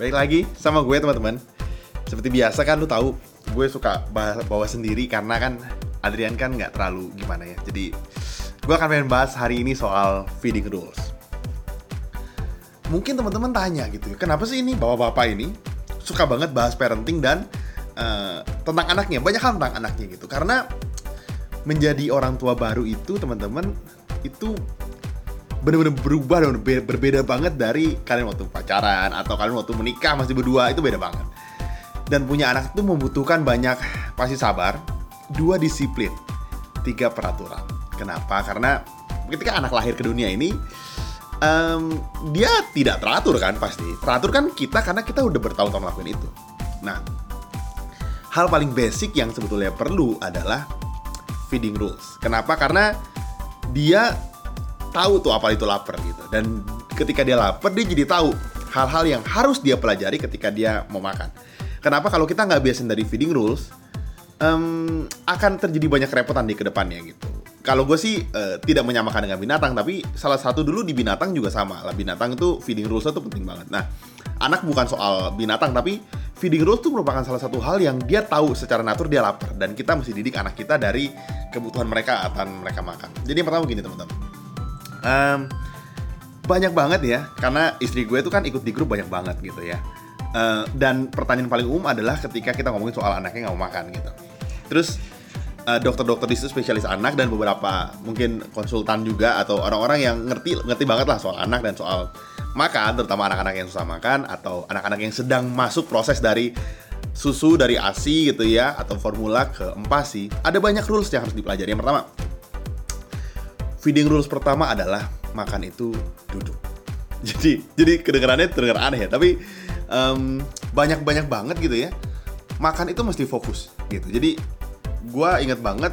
Balik lagi sama gue teman-teman. Seperti biasa kan lu tahu gue suka bawa sendiri karena kan Adrian kan nggak terlalu gimana ya. Jadi gue akan pengen bahas hari ini soal feeding rules. Mungkin teman-teman tanya gitu, kenapa sih ini bapak-bapak ini suka banget bahas parenting dan tentang anaknya, banyak hal tentang anaknya gitu. Karena menjadi orang tua baru itu teman-teman itu benar-benar berubah dan berbeda banget dari kalian waktu pacaran atau kalian waktu menikah masih berdua, itu beda banget. Dan punya anak itu membutuhkan banyak pasti sabar, 2 disiplin, 3 peraturan. Kenapa? Karena ketika anak lahir ke dunia ini dia tidak teratur kan pasti. Teratur kan kita karena kita udah bertahun-tahun melakukan itu. Nah, hal paling basic yang sebetulnya perlu adalah feeding rules. Kenapa? Karena dia tahu tuh apa itu lapar gitu. Dan ketika dia lapar, dia jadi tahu hal-hal yang harus dia pelajari ketika dia mau makan. Kenapa? Kalau kita nggak biasain dari feeding rules, akan terjadi banyak kerepotan di kedepannya gitu. Kalau gue sih tidak menyamakan dengan binatang, tapi salah satu dulu di binatang juga sama. Lah, binatang itu feeding rules-nya tuh penting banget. Nah, anak bukan soal binatang, tapi feeding rules itu merupakan salah satu hal yang dia tahu secara natur dia lapar. Dan kita mesti didik anak kita dari kebutuhan mereka akan mereka makan. Jadi yang pertama gini teman-teman, banyak banget ya, karena istri gue itu kan ikut di grup banyak banget gitu ya. Dan pertanyaan paling umum adalah ketika kita ngomongin soal anaknya gak mau makan gitu. Terus dokter-dokter di situ spesialis anak dan beberapa mungkin konsultan juga atau orang-orang yang ngerti banget lah soal anak dan soal makan, terutama anak-anak yang susah makan atau anak-anak yang sedang masuk proses dari susu, dari ASI gitu ya, atau formula ke empasi. Ada banyak rules yang harus dipelajari. Yang pertama, feeding rules pertama adalah makan itu duduk. Jadi kedengarannya terdengar aneh ya, tapi banyak-banyak banget gitu ya, makan itu mesti fokus gitu. Jadi gue inget banget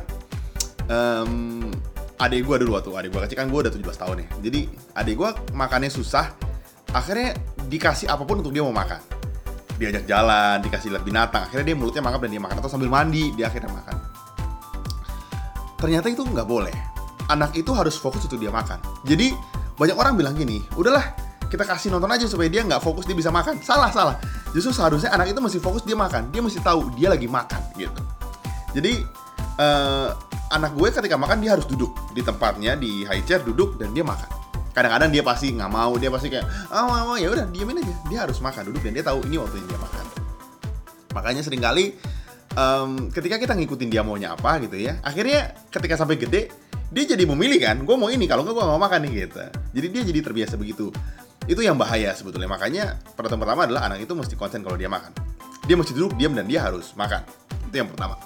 adik gue dulu waktu adik gue kecil kan, gue udah 17 tahun ya. Jadi adik gue makannya susah, akhirnya dikasih apapun untuk dia mau makan. Diajak jalan, dikasih lihat binatang, akhirnya dia mulutnya mangap dan dia makan. Atau sambil mandi, dia akhirnya makan. Ternyata itu nggak boleh. Anak itu harus fokus untuk dia makan. Jadi banyak orang bilang gini, udahlah kita kasih nonton aja supaya dia nggak fokus, dia bisa makan. Salah. Justru seharusnya anak itu mesti fokus dia makan. Dia mesti tahu dia lagi makan gitu. Jadi anak gue ketika makan dia harus duduk di tempatnya, di high chair, duduk dan dia makan. Kadang-kadang dia pasti nggak mau, dia pasti kayak mau ya udah diamin aja. Dia harus makan, duduk, dan dia tahu ini waktunya dia makan. Makanya seringkali ketika kita ngikutin dia maunya apa gitu ya, akhirnya ketika sampai gede dia jadi memilih kan, gue mau ini, kalau nggak gue mau makan nih gitu. Jadi dia jadi terbiasa begitu. Itu yang bahaya sebetulnya. Makanya pertama adalah anak itu mesti konsen kalau dia makan. Dia mesti duduk, diam, dan dia harus makan. Itu yang pertama.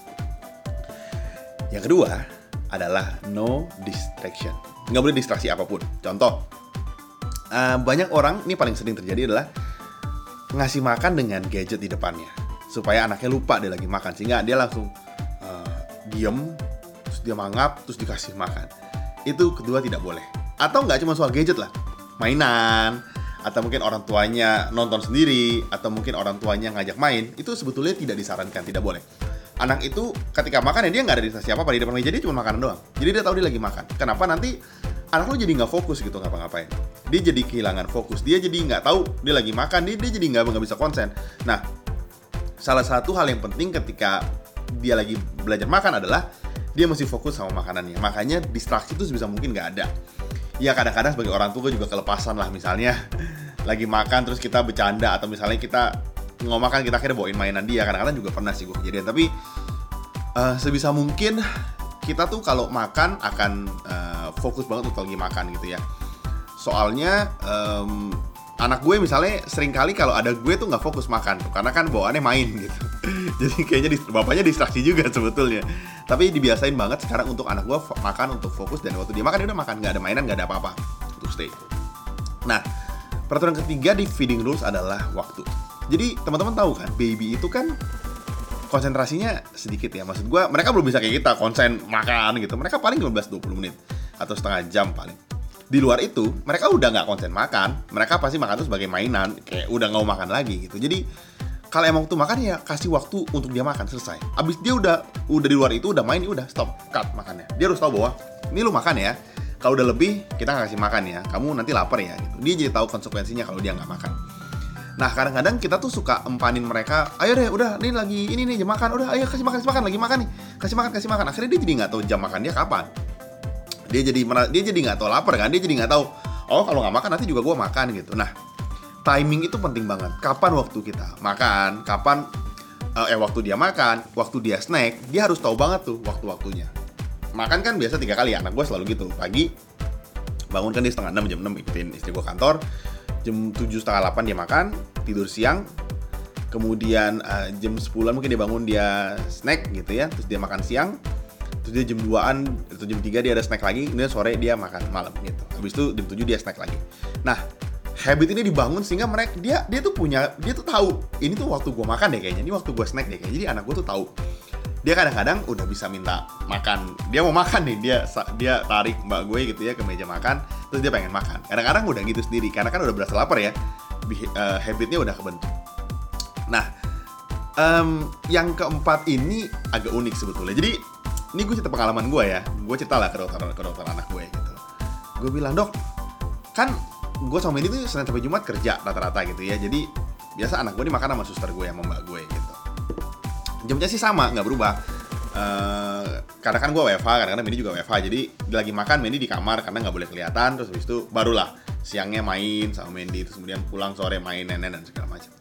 Yang kedua adalah no distraction. Nggak boleh distraksi apapun. Contoh, banyak orang, ini paling sering terjadi adalah ngasih makan dengan gadget di depannya supaya anaknya lupa dia lagi makan, sehingga dia langsung diem, terus dia mangap, terus dikasih makan. Itu kedua tidak boleh. Atau nggak cuma soal gadget lah, mainan, atau mungkin orang tuanya nonton sendiri, atau mungkin orang tuanya ngajak main. Itu sebetulnya tidak disarankan, tidak boleh. Anak itu ketika makan ya dia nggak ada distraksi apa-apa di depan meja, dia cuma makanan doang. Jadi dia tahu dia lagi makan. Kenapa nanti anak lo jadi nggak fokus gitu ngapa-ngapain? Dia jadi kehilangan fokus. Dia jadi nggak tahu dia lagi makan. Dia jadi nggak bisa konsen. Nah, salah satu hal yang penting ketika dia lagi belajar makan adalah dia mesti fokus sama makanannya. Makanya distraksi itu sebisa mungkin nggak ada. Ya kadang-kadang sebagai orang tua juga kelepasan lah, misalnya lagi makan terus kita bercanda atau misalnya kita nggak makan, kita akhirnya bawain mainan dia. Kadang-kadang juga pernah sih gue kejadian. Tapi sebisa mungkin kita tuh kalau makan akan fokus banget untuk lagi makan gitu ya. Soalnya anak gue misalnya seringkali kalau ada gue tuh nggak fokus makan tuh, karena kan bawaannya main gitu. Jadi kayaknya bapaknya distraksi juga sebetulnya. Tapi dibiasain banget sekarang untuk anak gue makan untuk fokus, dan waktu dia makan dia udah makan, nggak ada mainan, nggak ada apa-apa, untuk stay. Nah, peraturan ketiga di feeding rules adalah waktu. Jadi teman-teman tahu kan, baby itu kan konsentrasinya sedikit ya. Maksud gue, mereka belum bisa kayak kita konsen makan gitu. Mereka paling 15-20 menit atau setengah jam paling. Di luar itu, mereka udah nggak konsen makan. Mereka pasti makan itu sebagai mainan, kayak udah nggak mau makan lagi gitu. Jadi kalau emang tuh makan ya kasih waktu untuk dia makan, selesai. Abis dia udah di luar itu, udah main, udah stop, cut makannya. Dia harus tahu bahwa ini lu makan ya. Kalau udah lebih, kita nggak kasih makan ya. Kamu nanti lapar ya. Gitu. Dia jadi tahu konsekuensinya kalau dia nggak makan. Nah, kadang-kadang kita tuh suka empanin mereka, ayo deh, udah, nih lagi ini nih jam makan, udah, ayo kasih makan, lagi makan nih, kasih makan. Akhirnya dia jadi nggak tahu jam makan dia kapan. Dia jadi nggak tahu lapar kan, dia jadi nggak tahu, oh kalau nggak makan nanti juga gue makan gitu. Nah, timing itu penting banget. Kapan waktu kita makan, kapan waktu dia makan, waktu dia snack, dia harus tahu banget tuh waktu-waktunya. Makan kan biasa 3 kali ya, anak gue selalu gitu. Pagi bangunkan dia 5:30, jam 6 ikutin istri gue kantor. Jam 7:30-8 dia makan, tidur siang. Kemudian jam 10-an mungkin dia bangun, dia snack gitu ya, terus dia makan siang. Terus dia jam 2-an atau jam 3 dia ada snack lagi, kemudian sore dia makan malam gitu. Habis itu jam 7 dia snack lagi. Nah, habit ini dibangun sehingga mereka dia tuh tahu, ini tuh waktu gue makan deh kayaknya, ini waktu gue snack deh kayaknya. Jadi anak gue tuh tahu. Dia kadang-kadang udah bisa minta makan. Dia mau makan nih, dia tarik mbak gue gitu ya ke meja makan, terus dia pengen makan. Kadang-kadang udah gitu sendiri, karena kan udah berasa lapar ya. Habitnya udah kebentuk. Nah, yang keempat ini agak unik sebetulnya. Jadi, ini gue cerita pengalaman gue ya. Gue cerita lah ke dokter anak gue gitu. Gue bilang, dok, kan gue sama ini tuh Senin sampai Jumat kerja rata-rata gitu ya. Jadi, biasa anak gue dimakan sama suster gue, sama mbak gue gitu. Jamnya sih sama, nggak berubah. Karena kan gue WFH, kadang-kadang Mini juga WFH. Jadi lagi makan Mini di kamar karena nggak boleh kelihatan. Terus habis itu barulah siangnya main sama Mini. Terus kemudian pulang sore main nenen dan segala macam.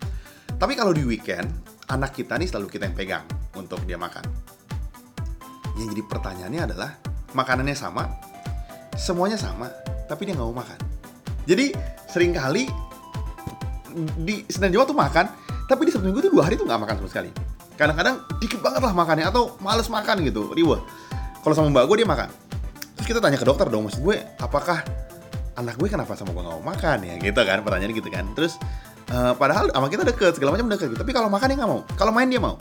Tapi kalau di weekend, anak kita nih selalu kita yang pegang untuk dia makan. Yang jadi pertanyaannya adalah, makanannya sama, semuanya sama, tapi dia nggak mau makan. Jadi seringkali di Senin Jumat tuh makan, tapi di Sabtu Minggu tuh 2 hari tuh nggak makan sama sekali. Kadang-kadang dikit banget lah makannya, atau males makan gitu. Riwah, kalau sama mbak gue dia makan. Terus kita tanya ke dokter dong, maksud gue, apakah anak gue kenapa sama gue gak mau makan ya gitu kan, pertanyaan gitu kan. Terus padahal sama kita deket, segala macam deket gitu. Tapi kalau makan dia gak mau, kalau main dia mau.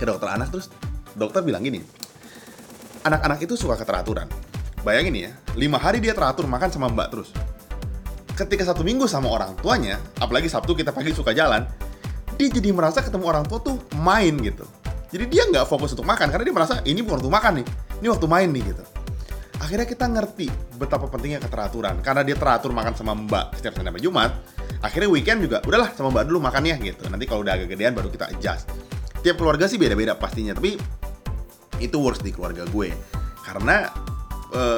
Ke dokter anak, terus dokter bilang gini, anak-anak itu suka keteraturan. Bayangin ya, 5 hari dia teratur makan sama mbak terus. Ketika 1 minggu sama orang tuanya, apalagi Sabtu kita pagi suka jalan, dia jadi merasa ketemu orang tua tuh main gitu. Jadi dia nggak fokus untuk makan, karena dia merasa ini bukan waktu makan nih, ini waktu main nih gitu. Akhirnya kita ngerti betapa pentingnya keteraturan. Karena dia teratur makan sama mbak setiap Senin sampai Jumat, akhirnya weekend juga udahlah sama mbak dulu makannya gitu. Nanti kalau udah agak gedean baru kita adjust. Tiap keluarga sih beda-beda pastinya, tapi itu works di keluarga gue. Karena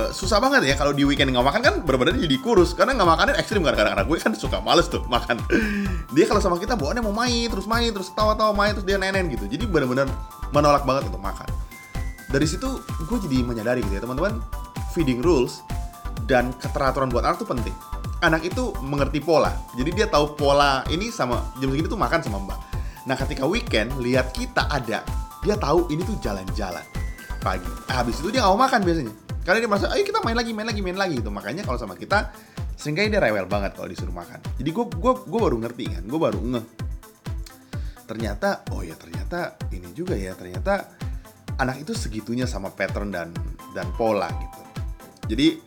susah banget ya kalau di weekend nggak makan, kan bener-bener jadi kurus. Karena nggak makannya ekstrim, kadang-kadang anak gue kan suka males tuh makan. Dia kalau sama kita bawaannya mau main, terus tawa-tawa main, terus dia nenen gitu. Jadi bener-bener menolak banget untuk makan. Dari situ gue jadi menyadari gitu ya teman-teman, feeding rules dan keteraturan buat anak tuh penting. Anak itu mengerti pola, jadi dia tahu pola ini sama jam segini tuh makan sama mbak. Nah ketika weekend lihat kita ada, dia tahu ini tuh jalan-jalan pagi. Habis itu dia nggak mau makan biasanya. Karena dia merasa, ayo kita main lagi gitu. Makanya kalau sama kita, seringkali dia rewel banget kalau disuruh makan. Jadi gue baru ngerti kan, gue baru ngeh. Ternyata, oh ya ternyata ini juga ya, ternyata anak itu segitunya sama pattern dan pola gitu. Jadi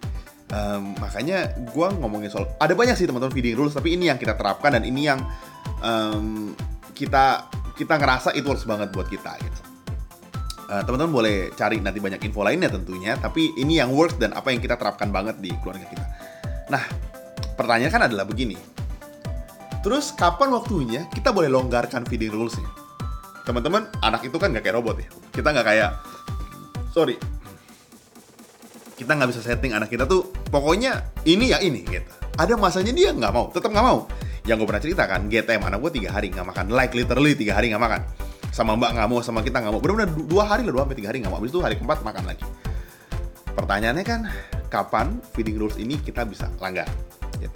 makanya gue ngomongin soal, ada banyak sih teman-teman feeding rules, tapi ini yang kita terapkan dan ini yang kita ngerasa it works banget buat kita gitu. Teman-teman boleh cari nanti banyak info lainnya tentunya, tapi ini yang works dan apa yang kita terapkan banget di keluarga kita. Nah, pertanyaan kan adalah begini, terus kapan waktunya kita boleh longgarkan feeding rules-nya? Teman-teman, anak itu kan nggak kayak robot ya, kita nggak bisa setting anak kita tuh pokoknya ini ya ini gitu. Ada masanya dia nggak mau, tetap nggak mau. Yang gue pernah cerita kan, GTM anak gue 3 hari nggak makan, like literally 3 hari nggak makan. Sama mbak nggak mau, sama kita nggak mau. Benar-benar 2 hari lah, 2-3 hari nggak mau. Habis itu hari keempat makan lagi. Pertanyaannya kan, kapan feeding rules ini kita bisa langgar? Gitu.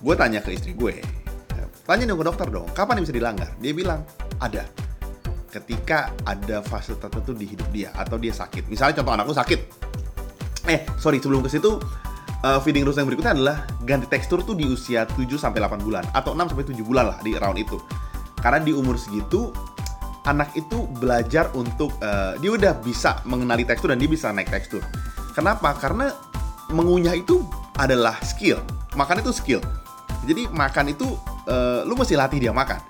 Gue tanya ke istri gue, tanya dong ke dokter dong, kapan yang bisa dilanggar? Dia bilang, ada. Ketika ada fase tertentu di hidup dia, atau dia sakit. Misalnya contoh anakku sakit. Sebelum ke situ, feeding rules yang berikutnya adalah ganti tekstur tuh di usia 7-8 bulan, atau 6-7 bulan lah di round itu. Karena di umur segitu, anak itu belajar untuk, dia udah bisa mengenali tekstur dan dia bisa naik tekstur. Kenapa? Karena mengunyah itu adalah skill. Makan itu skill. Jadi makan itu, lu mesti latih dia makan.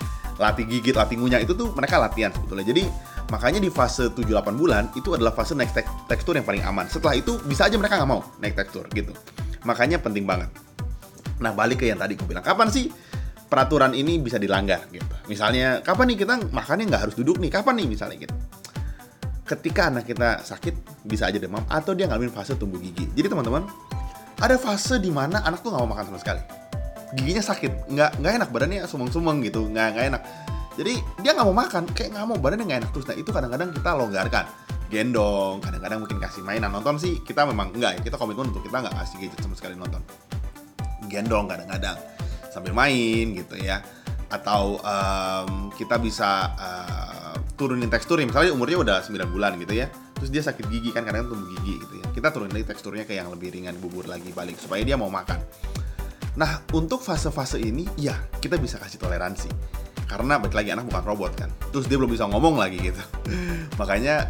Latih gigit, latih ngunyah itu tuh mereka latihan sebetulnya. Jadi makanya di fase 7-8 bulan, itu adalah fase naik tekstur yang paling aman. Setelah itu, bisa aja mereka nggak mau naik tekstur gitu. Makanya penting banget. Nah, balik ke yang tadi gue bilang, kapan sih peraturan ini bisa dilanggar gitu. Misalnya kapan nih kita makannya nggak harus duduk nih, kapan nih misalnya gitu. Ketika anak kita sakit, bisa aja demam atau dia ngalamin fase tumbuh gigi. Jadi teman-teman, ada fase di mana anak tuh nggak mau makan sama sekali, giginya sakit, nggak enak, badannya sumeng-sumeng gitu, nggak enak. Jadi dia nggak mau makan, kayak nggak mau, badannya nggak enak terus. Nah itu kadang-kadang kita longgarkan, gendong, kadang-kadang mungkin kasih mainan. Nonton sih kita memang nggak ya, kita komitmen untuk kita nggak kasih gadget sama sekali nonton. Gendong kadang-kadang sambil main gitu ya. Atau kita bisa turunin teksturnya, misalnya umurnya udah 9 bulan gitu ya, terus dia sakit gigi kan, kadang tumbuh gigi gitu ya, kita turunin lagi teksturnya ke yang lebih ringan, bubur lagi balik, supaya dia mau makan. Nah untuk fase-fase ini ya kita bisa kasih toleransi, karena balik lagi anak bukan robot kan, terus dia belum bisa ngomong lagi gitu. Makanya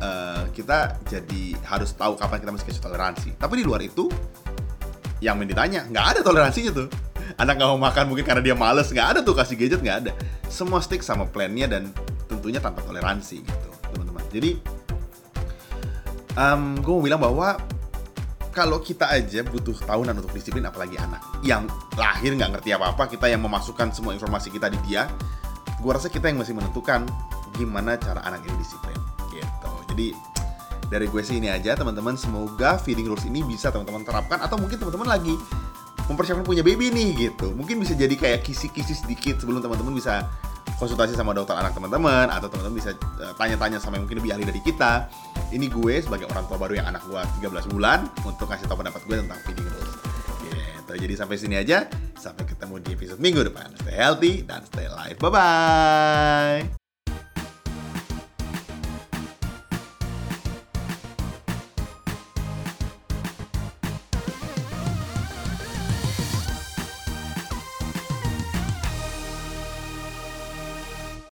kita jadi harus tahu kapan kita mesti kasih toleransi. Tapi di luar itu yang main ditanya, nggak ada toleransinya tuh. Anak nggak mau makan mungkin karena dia males, nggak ada tuh, kasih gadget nggak ada. Semua stick sama plannya dan tentunya tanpa toleransi gitu teman-teman. Jadi gue mau bilang bahwa kalau kita aja butuh tahunan untuk disiplin, apalagi anak yang lahir nggak ngerti apa-apa, kita yang memasukkan semua informasi kita di dia, gue rasa kita yang masih menentukan gimana cara anak ini disiplin gitu. Jadi dari gue sih ini aja teman-teman, semoga feeding rules ini bisa teman-teman terapkan, atau mungkin teman-teman lagi mempersiapkan punya baby nih gitu, mungkin bisa jadi kayak kisi-kisi sedikit sebelum teman-teman bisa konsultasi sama dokter anak teman-teman, atau teman-teman bisa tanya-tanya sama yang mungkin lebih ahli dari kita. Ini gue sebagai orang tua baru yang anak gue 13 bulan untuk kasih tau pendapat gue tentang feeding rules gitu. Jadi sampai sini aja, sampai ketemu di episode minggu depan. Stay healthy dan stay live, bye-bye.